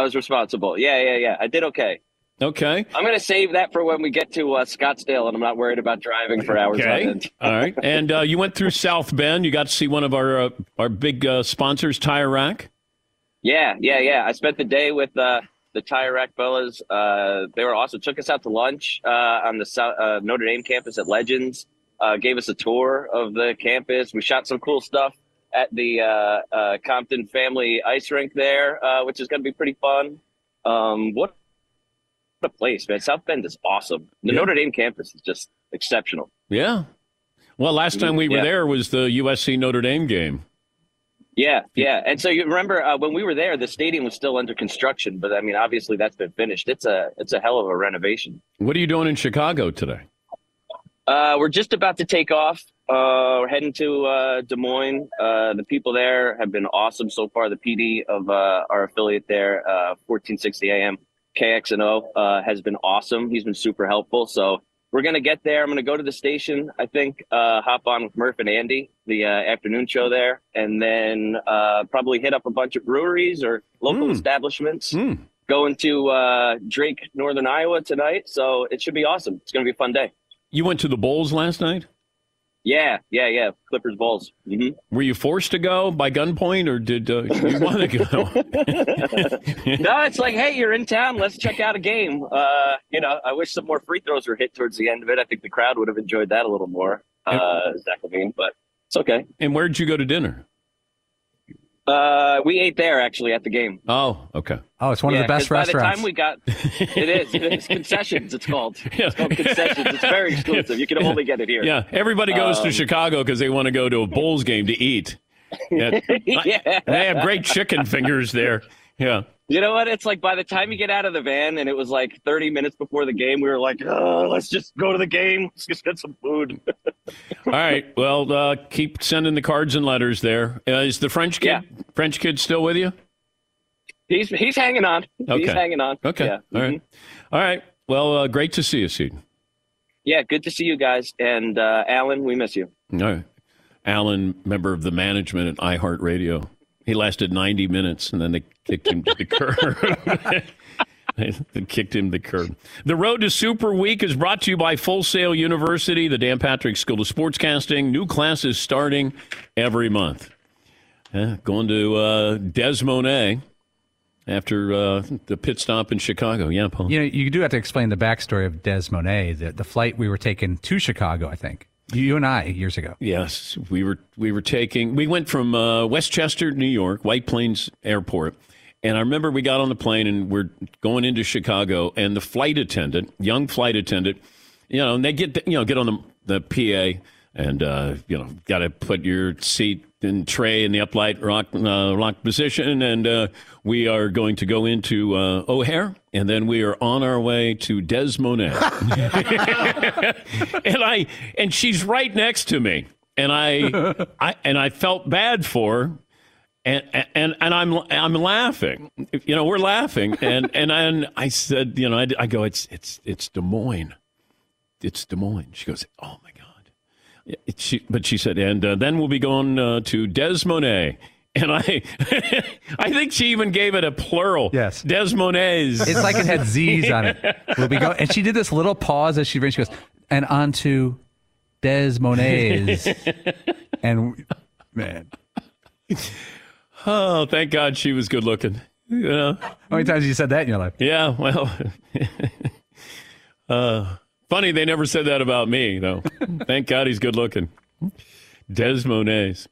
Yeah. I did okay. Okay. I'm going to save that for when we get to Scottsdale, and I'm not worried about driving for hours on end. All right. And you went through South Bend. You got to see one of our big sponsors, Tire Rack. Yeah. I spent the day with the Tire Rack fellas. They were awesome. Took us out to lunch on the Notre Dame campus at Legends. Gave us a tour of the campus. We shot some cool stuff at the Compton family ice rink there, which is going to be pretty fun. What a place, man. South Bend is awesome. The Notre Dame campus is just exceptional. Yeah. Well, last time we were there was the USC Notre Dame game. Yeah. And so you remember when we were there, the stadium was still under construction. But, I mean, obviously that's been finished. It's a hell of a renovation. What are you doing in Chicago today? We're just about to take off. We're heading to Des Moines. The people there have been awesome so far. The PD of our affiliate there, 1460 AM KXNO, has been awesome. He's been super helpful. So we're going to get there. I'm going to go to the station, I think, hop on with Murph and Andy, the afternoon show there, and then probably hit up a bunch of breweries or local establishments. Going to Drake, Northern Iowa tonight. So it should be awesome. It's going to be a fun day. You went to the Bulls last night? Yeah. Clippers Bulls. Mm-hmm. Were you forced to go by gunpoint, or did you want to go? No, it's like, hey, you're in town. Let's check out a game. I wish some more free throws were hit towards the end of it. I think the crowd would have enjoyed that a little more, Zach Levine, but it's okay. And where did you go to dinner? We ate there, actually, at the game. Oh, okay. Oh, it's one of the best restaurants. By the time we got, it is Concessions, it's called. Yeah. It's called Concessions. It's very exclusive. You can only get it here. Yeah, everybody goes to Chicago because they want to go to a Bulls game to eat. Yeah. They have great chicken fingers there. Yeah. You know what? It's like by the time you get out of the van, and it was like 30 minutes before the game, we were like, oh, let's just go to the game. Let's just get some food. All right. Well, keep sending the cards and letters there. Is the French kid still with you? He's hanging on. Okay. He's hanging on. Okay. Yeah. All right. All right. Well, great to see you, Seton. Yeah, good to see you guys. And Alan, we miss you. No, Alan, member of the management at iHeartRadio. He lasted 90 minutes, and then they kicked him to the curb. The Road to Super Week is brought to you by Full Sail University, the Dan Patrick School of Sportscasting. New classes starting every month. Going to Des Moines after the pit stop in Chicago. Yeah, Paul. You know, you do have to explain the backstory of Des Moines, the flight we were taking to Chicago, I think. You and I, years ago. Yes, we went from Westchester, New York, White Plains Airport. And I remember we got on the plane and we're going into Chicago, and the young flight attendant, and they get on the PA and, got to put your seat and tray in the upright rock position. And we are going to go into O'Hare, and then we are on our way to Des Moines. And she's right next to me, and I felt bad for her, and I'm laughing. We're laughing, and I said, I go, it's Des Moines, it's Des Moines. She goes, oh my God. She said, and then we'll be going to Des Moines. And I think she even gave it a plural. Yes. Des Moines. It's like it had Z's on it. We'll be going. And she did this little pause as she goes, and on to Des Moines. And, man. Oh, thank God she was good looking. How many times have you said that in your life? Yeah, well. Funny, they never said that about me, though. Thank God he's good looking. Des Moines.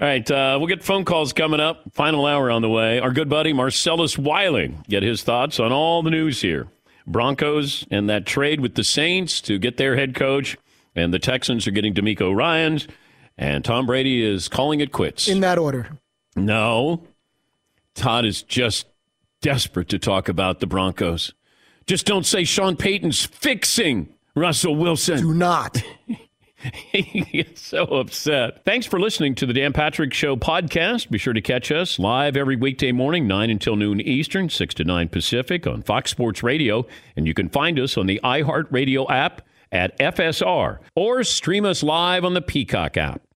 All right, we'll get phone calls coming up. Final hour on the way. Our good buddy Marcellus Wiley. Get his thoughts on all the news here. Broncos and that trade with the Saints to get their head coach. And the Texans are getting DeMeco Ryans. And Tom Brady is calling it quits. In that order. No. Todd is just desperate to talk about the Broncos. Just don't say Sean Payton's fixing Russell Wilson. Do not. He gets so upset. Thanks for listening to the Dan Patrick Show podcast. Be sure to catch us live every weekday morning, 9 until noon Eastern, 6 to 9 Pacific on Fox Sports Radio. And you can find us on the iHeartRadio app at FSR or stream us live on the Peacock app.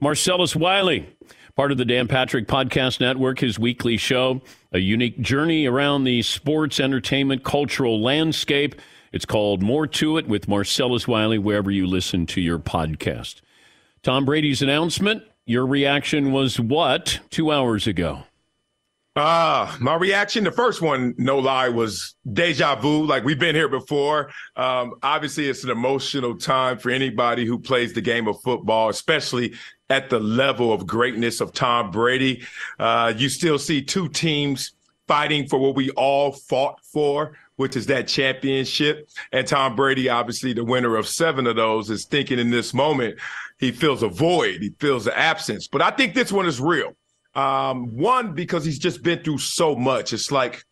Marcellus Wiley, part of the Dan Patrick Podcast Network, his weekly show, a unique journey around the sports, entertainment, cultural landscape. It's called More to It with Marcellus Wiley, wherever you listen to your podcast. Tom Brady's announcement, your reaction was what 2 hours ago? My reaction, the first one, no lie, was deja vu. Like, we've been here before. Obviously, it's an emotional time for anybody who plays the game of football, especially at the level of greatness of Tom Brady. You still see two teams fighting for what we all fought for, which is that championship. And Tom Brady, obviously the winner of 7 of those, is thinking in this moment he feels a void, he feels an absence. But I think this one is real. One, because he's just been through so much. It's like,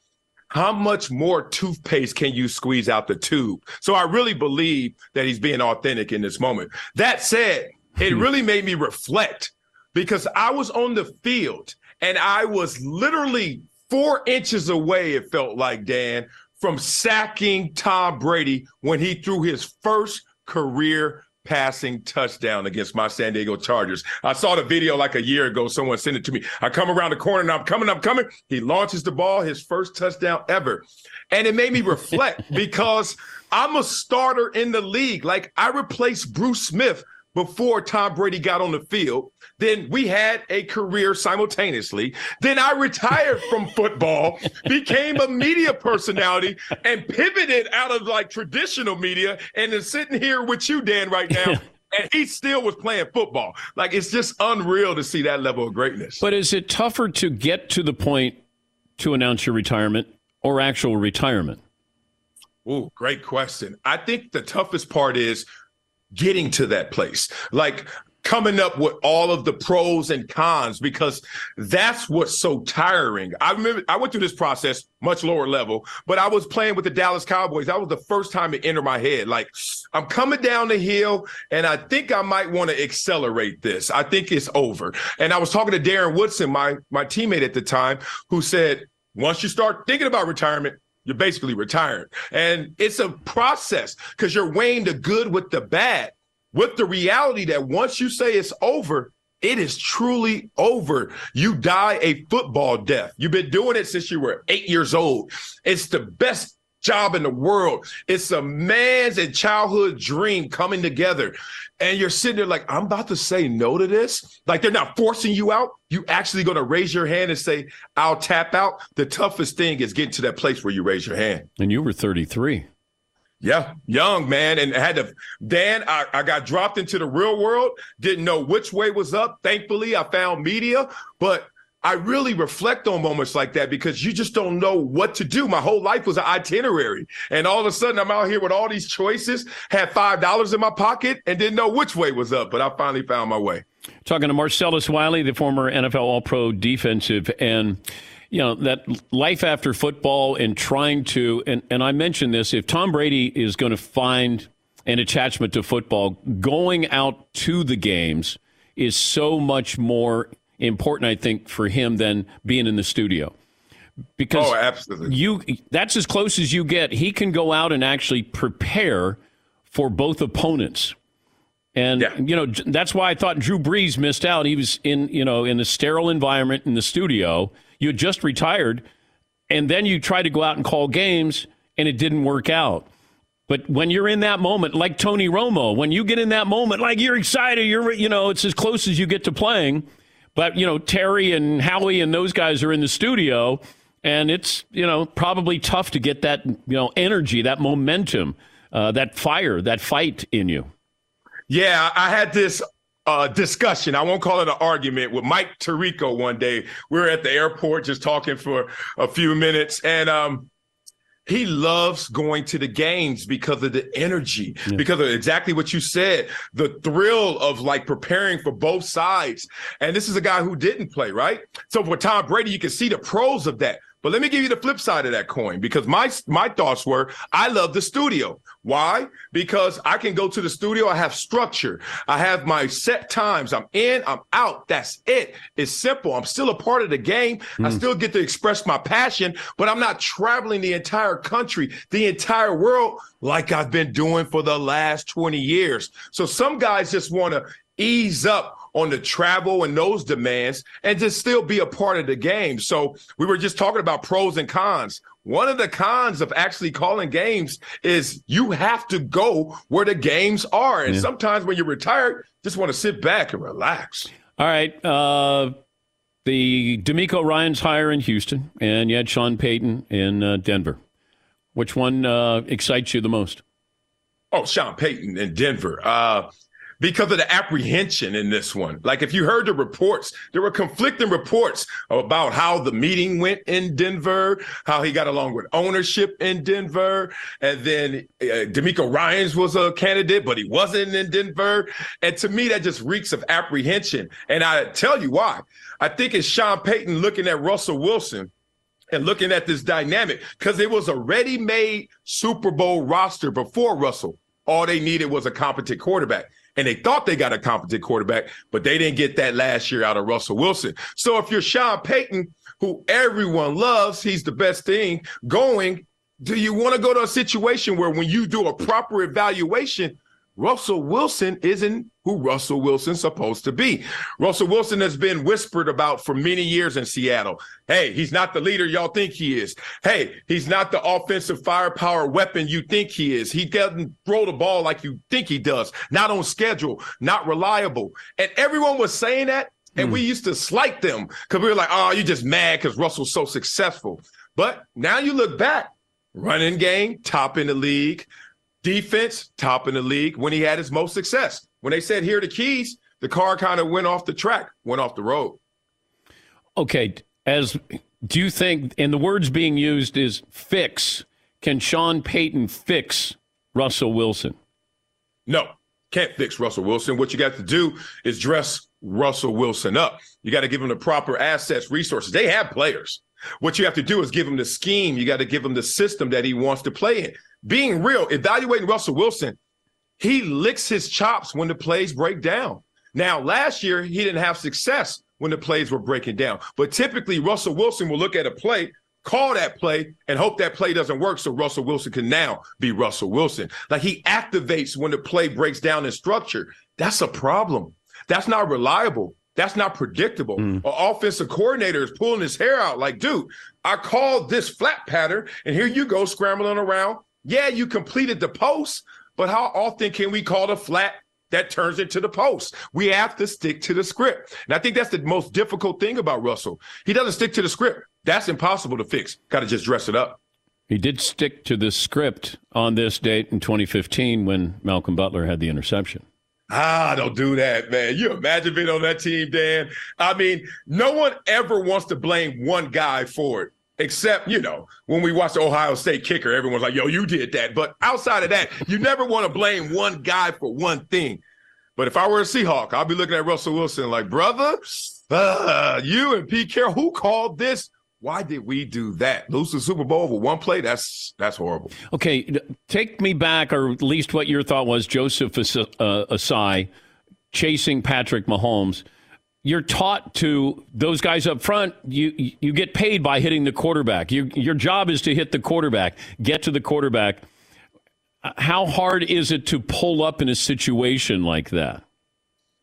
how much more toothpaste can you squeeze out the tube? So I really believe that he's being authentic in this moment. That said, it really made me reflect, because I was on the field and I was literally 4 inches away, it felt like, Dan, from sacking Tom Brady when he threw his first career passing touchdown against my San Diego Chargers. I saw the video like a year ago. Someone sent it to me. I come around the corner and I'm coming. He launches the ball, his first touchdown ever. And it made me reflect because I'm a starter in the league. Like, I replaced Bruce Smith before Tom Brady got on the field. Then we had a career simultaneously. Then I retired from football, became a media personality, and pivoted out of like traditional media, and is sitting here with you, Dan, right now. And he still was playing football. Like, it's just unreal to see that level of greatness. But is it tougher to get to the point to announce your retirement or actual retirement? Ooh, great question. I think the toughest part is getting to that place, like coming up with all of the pros and cons, because that's what's so tiring. I remember I went through this process much lower level, but I was playing with the Dallas Cowboys. That was the first time it entered my head. Like, I'm coming down the hill and I think I might want to accelerate this. I think it's over. And I was talking to Darren Woodson, my teammate at the time, who said, once you start thinking about retirement, You're basically retired. And it's a process because you're weighing the good with the bad, with the reality that once you say it's over, it is truly over. You die a football death. You've been doing it since you were 8 years old. It's the best job in the world. It's a man's and childhood dream coming together. And you're sitting there like, I'm about to say no to this. Like, they're not forcing you out. You actually going to raise your hand and say, I'll tap out. The toughest thing is getting to that place where you raise your hand. And you were 33. Yeah, young, man. And I had to, Dan, I got dropped into the real world, didn't know which way was up. Thankfully, I found media, but I really reflect on moments like that because you just don't know what to do. My whole life was an itinerary. And all of a sudden, I'm out here with all these choices, had $5 in my pocket, and didn't know which way was up. But I finally found my way. Talking to Marcellus Wiley, the former NFL All-Pro defensive end. You know, that life after football and trying to, and I mentioned this, if Tom Brady is going to find an attachment to football, going out to the games is so much more important, I think, for him than being in the studio. Because absolutely. That's as close as you get. He can go out and actually prepare for both opponents. And, you know, that's why I thought Drew Brees missed out. He was in a sterile environment in the studio. You just retired, and then you try to go out and call games, and it didn't work out. But when you're in that moment, like Tony Romo, when you get in that moment, like you're excited, it's as close as you get to playing. But, Terry and Howie and those guys are in the studio, and it's, probably tough to get that, energy, that momentum, that fire, that fight in you. Yeah, I had this discussion. I won't call it an argument with Mike Tirico one day. We were at the airport just talking for a few minutes, and he loves going to the games because of the energy, because of exactly what you said, the thrill of like preparing for both sides. And this is a guy who didn't play, right? So for Tom Brady, you can see the pros of that. But let me give you the flip side of that coin, because my thoughts were, I love the studio. Why? Because I can go to the studio. I have structure. I have my set times. I'm in, I'm out. That's it. It's simple. I'm still a part of the game. I still get to express my passion, but I'm not traveling the entire country, the entire world, like I've been doing for the last 20 years. So some guys just want to ease up on the travel and those demands and just still be a part of the game. So we were just talking about pros and cons. One of the cons of actually calling games is you have to go where the games are. And sometimes when you're retired, just want to sit back and relax. All right. The DeMeco Ryans hire in Houston, and you had Sean Payton in Denver. Which one excites you the most? Oh, Sean Payton in Denver. Because of the apprehension in this one. Like, if you heard the reports, there were conflicting reports about how the meeting went in Denver, how he got along with ownership in Denver, and then DeMeco Ryans was a candidate, but he wasn't in Denver. And to me, that just reeks of apprehension. And I tell you why. I think it's Sean Payton looking at Russell Wilson and looking at this dynamic, because it was a ready-made Super Bowl roster before Russell. All they needed was a competent quarterback. And they thought they got a competent quarterback, but they didn't get that last year out of Russell Wilson. So if you're Sean Payton, who everyone loves, he's the best thing going, do you want to go to a situation where when you do a proper evaluation, Russell Wilson isn't who Russell Wilson's supposed to be? Russell Wilson has been whispered about for many years in Seattle. Hey, he's not the leader y'all think he is. Hey, he's not the offensive firepower weapon you think he is. He doesn't throw the ball like you think he does. Not on schedule, not reliable. And everyone was saying that, and we used to slight them because we were like, oh, you're just mad because Russell's so successful. But now you look back, running game, top in the league. Defense, top in the league when he had his most success. When they said, here are the keys, the car kind of went off the track, went off the road. Okay. Do you think, and the words being used is fix, can Sean Payton fix Russell Wilson? No, can't fix Russell Wilson. What you got to do is dress Russell Wilson up. You got to give him the proper assets, resources. They have players. What you have to do is give him the scheme. You got to give him the system that he wants to play in. Being real, evaluating Russell Wilson, he licks his chops when the plays break down. Now, last year, he didn't have success when the plays were breaking down. But typically, Russell Wilson will look at a play, call that play and hope that play doesn't work so Russell Wilson can now be Russell Wilson. Like, he activates when the play breaks down in structure. That's a problem. That's not reliable. That's not predictable. Mm. An offensive coordinator is pulling his hair out like, dude, I called this flat pattern, and here you go scrambling around. Yeah, you completed the post, but how often can we call the flat that turns into the post? We have to stick to the script. And I think that's the most difficult thing about Russell. He doesn't stick to the script. That's impossible to fix. Got to just dress it up. He did stick to the script on this date in 2015 when Malcolm Butler had the interception. Ah, don't do that, man. You imagine being on that team, Dan. I mean, no one ever wants to blame one guy for it, except, you know, when we watch the Ohio State kicker, everyone's like, yo, you did that. But outside of that, you never want to blame one guy for one thing. But if I were a Seahawk, I'd be looking at Russell Wilson like, brother, you and Pete Carroll, who called this? Why did we do that? Lose the Super Bowl over one play? That's horrible. Okay, take me back, or at least what your thought was, Joseph Asai chasing Patrick Mahomes. You're taught to, those guys up front, you get paid by hitting the quarterback. Your job is to hit the quarterback, get to the quarterback. How hard is it to pull up in a situation like that?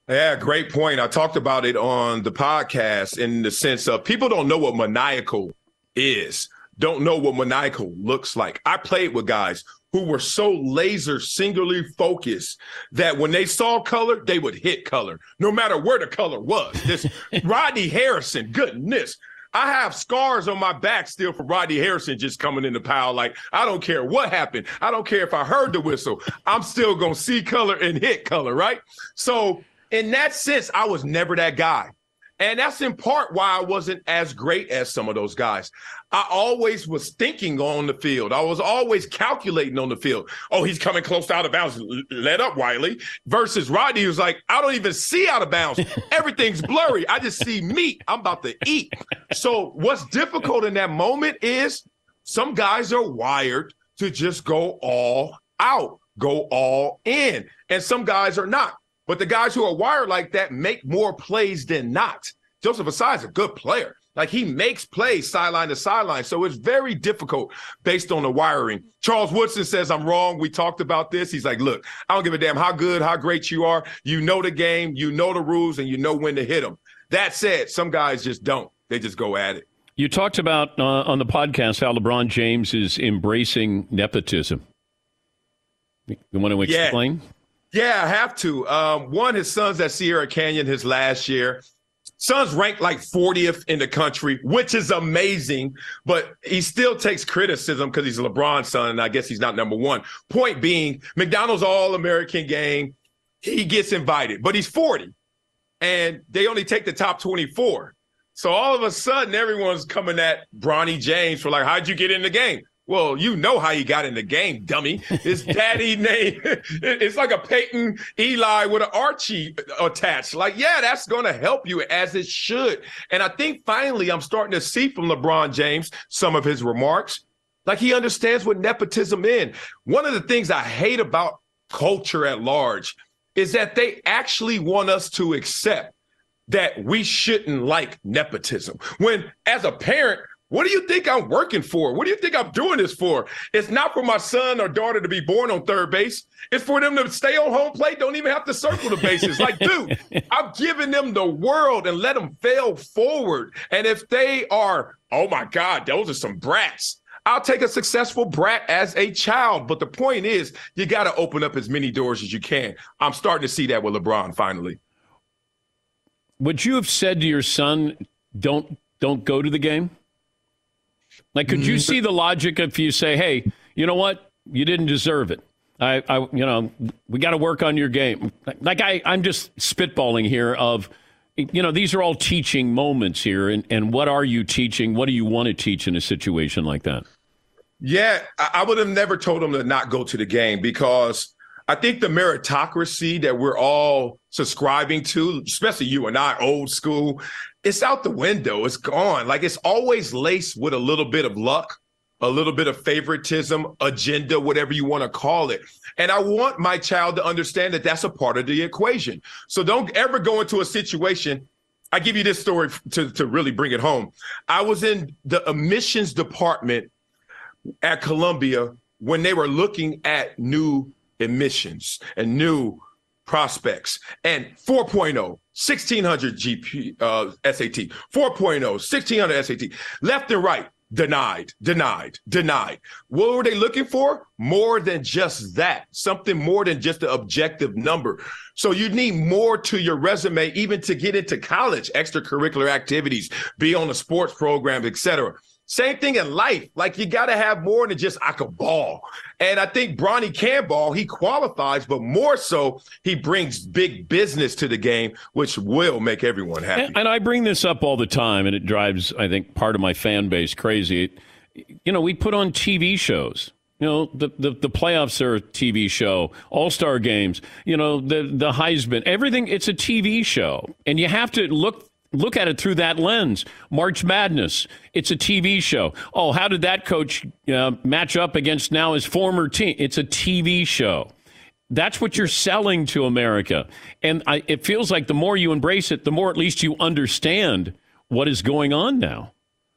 Yeah, great point. I talked about it on the podcast in the sense of people don't know what maniacal is, don't know what maniacal looks like. I played with guys who were so laser singularly focused that when they saw color, they would hit color, no matter where the color was. This Rodney Harrison, goodness. I have scars on my back still from Rodney Harrison just coming in the pile. Like, I don't care what happened. I don't care if I heard the whistle. I'm still going to see color and hit color, right? So in that sense, I was never that guy. And that's in part why I wasn't as great as some of those guys. I always was thinking on the field. I was always calculating on the field. Oh, he's coming close to out of bounds. Let up, Wiley. Versus Rodney was like, I don't even see out of bounds. Everything's blurry. I just see meat. I'm about to eat. So what's difficult in that moment is some guys are wired to just go all out, go all in. And some guys are not. But the guys who are wired like that make more plays than not. Joseph Asai is a good player. Like, he makes plays sideline to sideline. So it's very difficult based on the wiring. Charles Woodson says, I'm wrong. We talked about this. He's like, look, I don't give a damn how good, how great you are. You know the game. You know the rules, and you know when to hit them. That said, some guys just don't. They just go at it. You talked about on the podcast how LeBron James is embracing nepotism. You want to explain? Yeah. Yeah, I have to. One, his son's at Sierra Canyon his last year. Son's ranked like 40th in the country, which is amazing, but he still takes criticism because he's LeBron's son, and I guess he's not number one. Point being, McDonald's All-American game, he gets invited, but he's 40, and they only take the top 24. So all of a sudden, everyone's coming at Bronny James for like, how'd you get in the game? Well, you know how he got in the game, dummy. His daddy name, it's like a Peyton Eli with an Archie attached. Like, yeah, that's going to help you as it should. And I think finally I'm starting to see from LeBron James some of his remarks. Like, he understands what nepotism is. One of the things I hate about culture at large is that they actually want us to accept that we shouldn't like nepotism. When as a parent, what do you think I'm working for? What do you think I'm doing this for? It's not for my son or daughter to be born on third base. It's for them to stay on home plate, don't even have to circle the bases. Like, dude, I'm giving them the world and let them fail forward. And if they are, oh, my God, those are some brats, I'll take a successful brat as a child. But the point is, you got to open up as many doors as you can. I'm starting to see that with LeBron finally. Would you have said to your son, don't go to the game? Like, could you see the logic if you say, hey, you know what? You didn't deserve it. You know, we got to work on your game. Like, I'm just spitballing here of, you know, these are all teaching moments here. And what are you teaching? What do you want to teach in a situation like that? Yeah, I would have never told him to not go to the game because I think the meritocracy that we're all subscribing to, especially you and I, old school, it's out the window. It's gone. Like, it's always laced with a little bit of luck, a little bit of favoritism, agenda, whatever you want to call it. And I want my child to understand that that's a part of the equation. So don't ever go into a situation I give you this story to really bring it home. I was in the admissions department at Columbia when they were looking at new admissions and new prospects, and 4.0, 1600 GP, SAT, 4.0, 1600 SAT, left and right, denied, denied, denied. What were they looking for? More than just that, something more than just the objective number. So you need more to your resume, even to get into college, extracurricular activities, be on a sports program, etc. Same thing in life. Like, you got to have more than just, I could ball. And I think Bronny can ball. He qualifies, but more so, he brings big business to the game, which will make everyone happy. And I bring this up all the time, and it drives, I think, part of my fan base crazy. You know, we put on TV shows. You know, the playoffs are a TV show, all-star games, you know, the Heisman, everything. It's a TV show, and you have to look at it through that lens. March Madness, it's a TV show. Oh, how did that coach match up against now his former team? It's a TV show. That's what you're selling to America. And it feels like the more you embrace it, the more at least you understand what is going on now.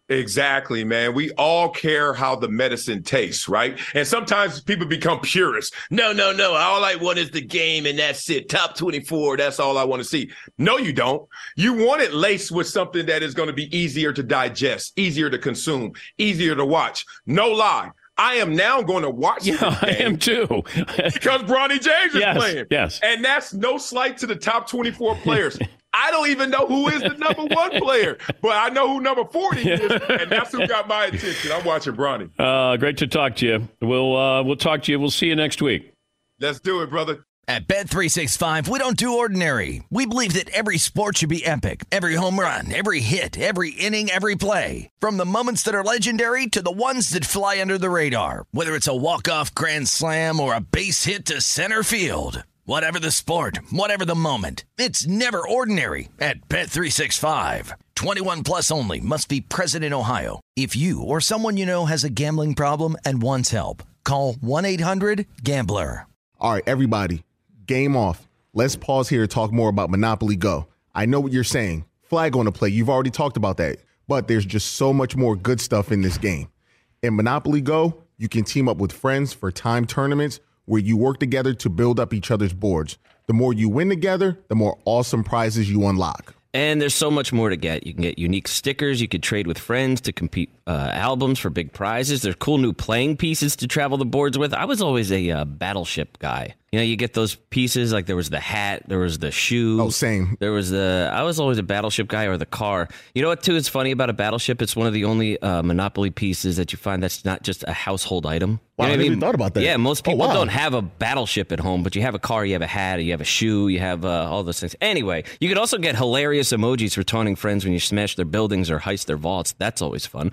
Exactly, man. We all care how the medicine tastes, right? And sometimes people become purists. No. All I want is the game, and that's it. Top 24, that's all I want to see. No, you don't. You want it laced with something that is going to be easier to digest, easier to consume, easier to watch. No lie. I am now going to watch this game. I am too. Because Bronny James is playing. Yes. And that's no slight to the top 24 players. I don't even know who is the number one player, but I know who number 40 is, and that's who got my attention. I'm watching Bronny. Great to talk to you. We'll talk to you. We'll see you next week. Let's do it, brother. At Bet365, we don't do ordinary. We believe that every sport should be epic. Every home run, every hit, every inning, every play. From the moments that are legendary to the ones that fly under the radar. Whether it's a walk-off grand slam or a base hit to center field. Whatever the sport, whatever the moment, it's never ordinary at Bet365. 21 plus only. Must be present in Ohio. If you or someone you know has a gambling problem and wants help, call 1-800-GAMBLER. All right, everybody, game off. Let's pause here to talk more about Monopoly Go. I know what you're saying. Flag on the play. You've already talked about that. But there's just so much more good stuff in this game. In Monopoly Go, you can team up with friends for time tournaments, where you work together to build up each other's boards. The more you win together, the more awesome prizes you unlock. And there's so much more to get. You can get unique stickers. You could trade with friends to compete albums for big prizes. There's cool new playing pieces to travel the boards with. I was always a battleship guy. You know, you get those pieces, like there was the hat, there was the shoe. Oh, same. I was always a battleship guy, or the car. You know what, too, is funny about a battleship? It's one of the only Monopoly pieces that you find that's not just a household item. Wow, you know I even thought about that. Yeah, most people don't have a battleship at home, but you have a car, you have a hat, you have a shoe, you have all those things. Anyway, you could also get hilarious emojis for taunting friends when you smash their buildings or heist their vaults. That's always fun.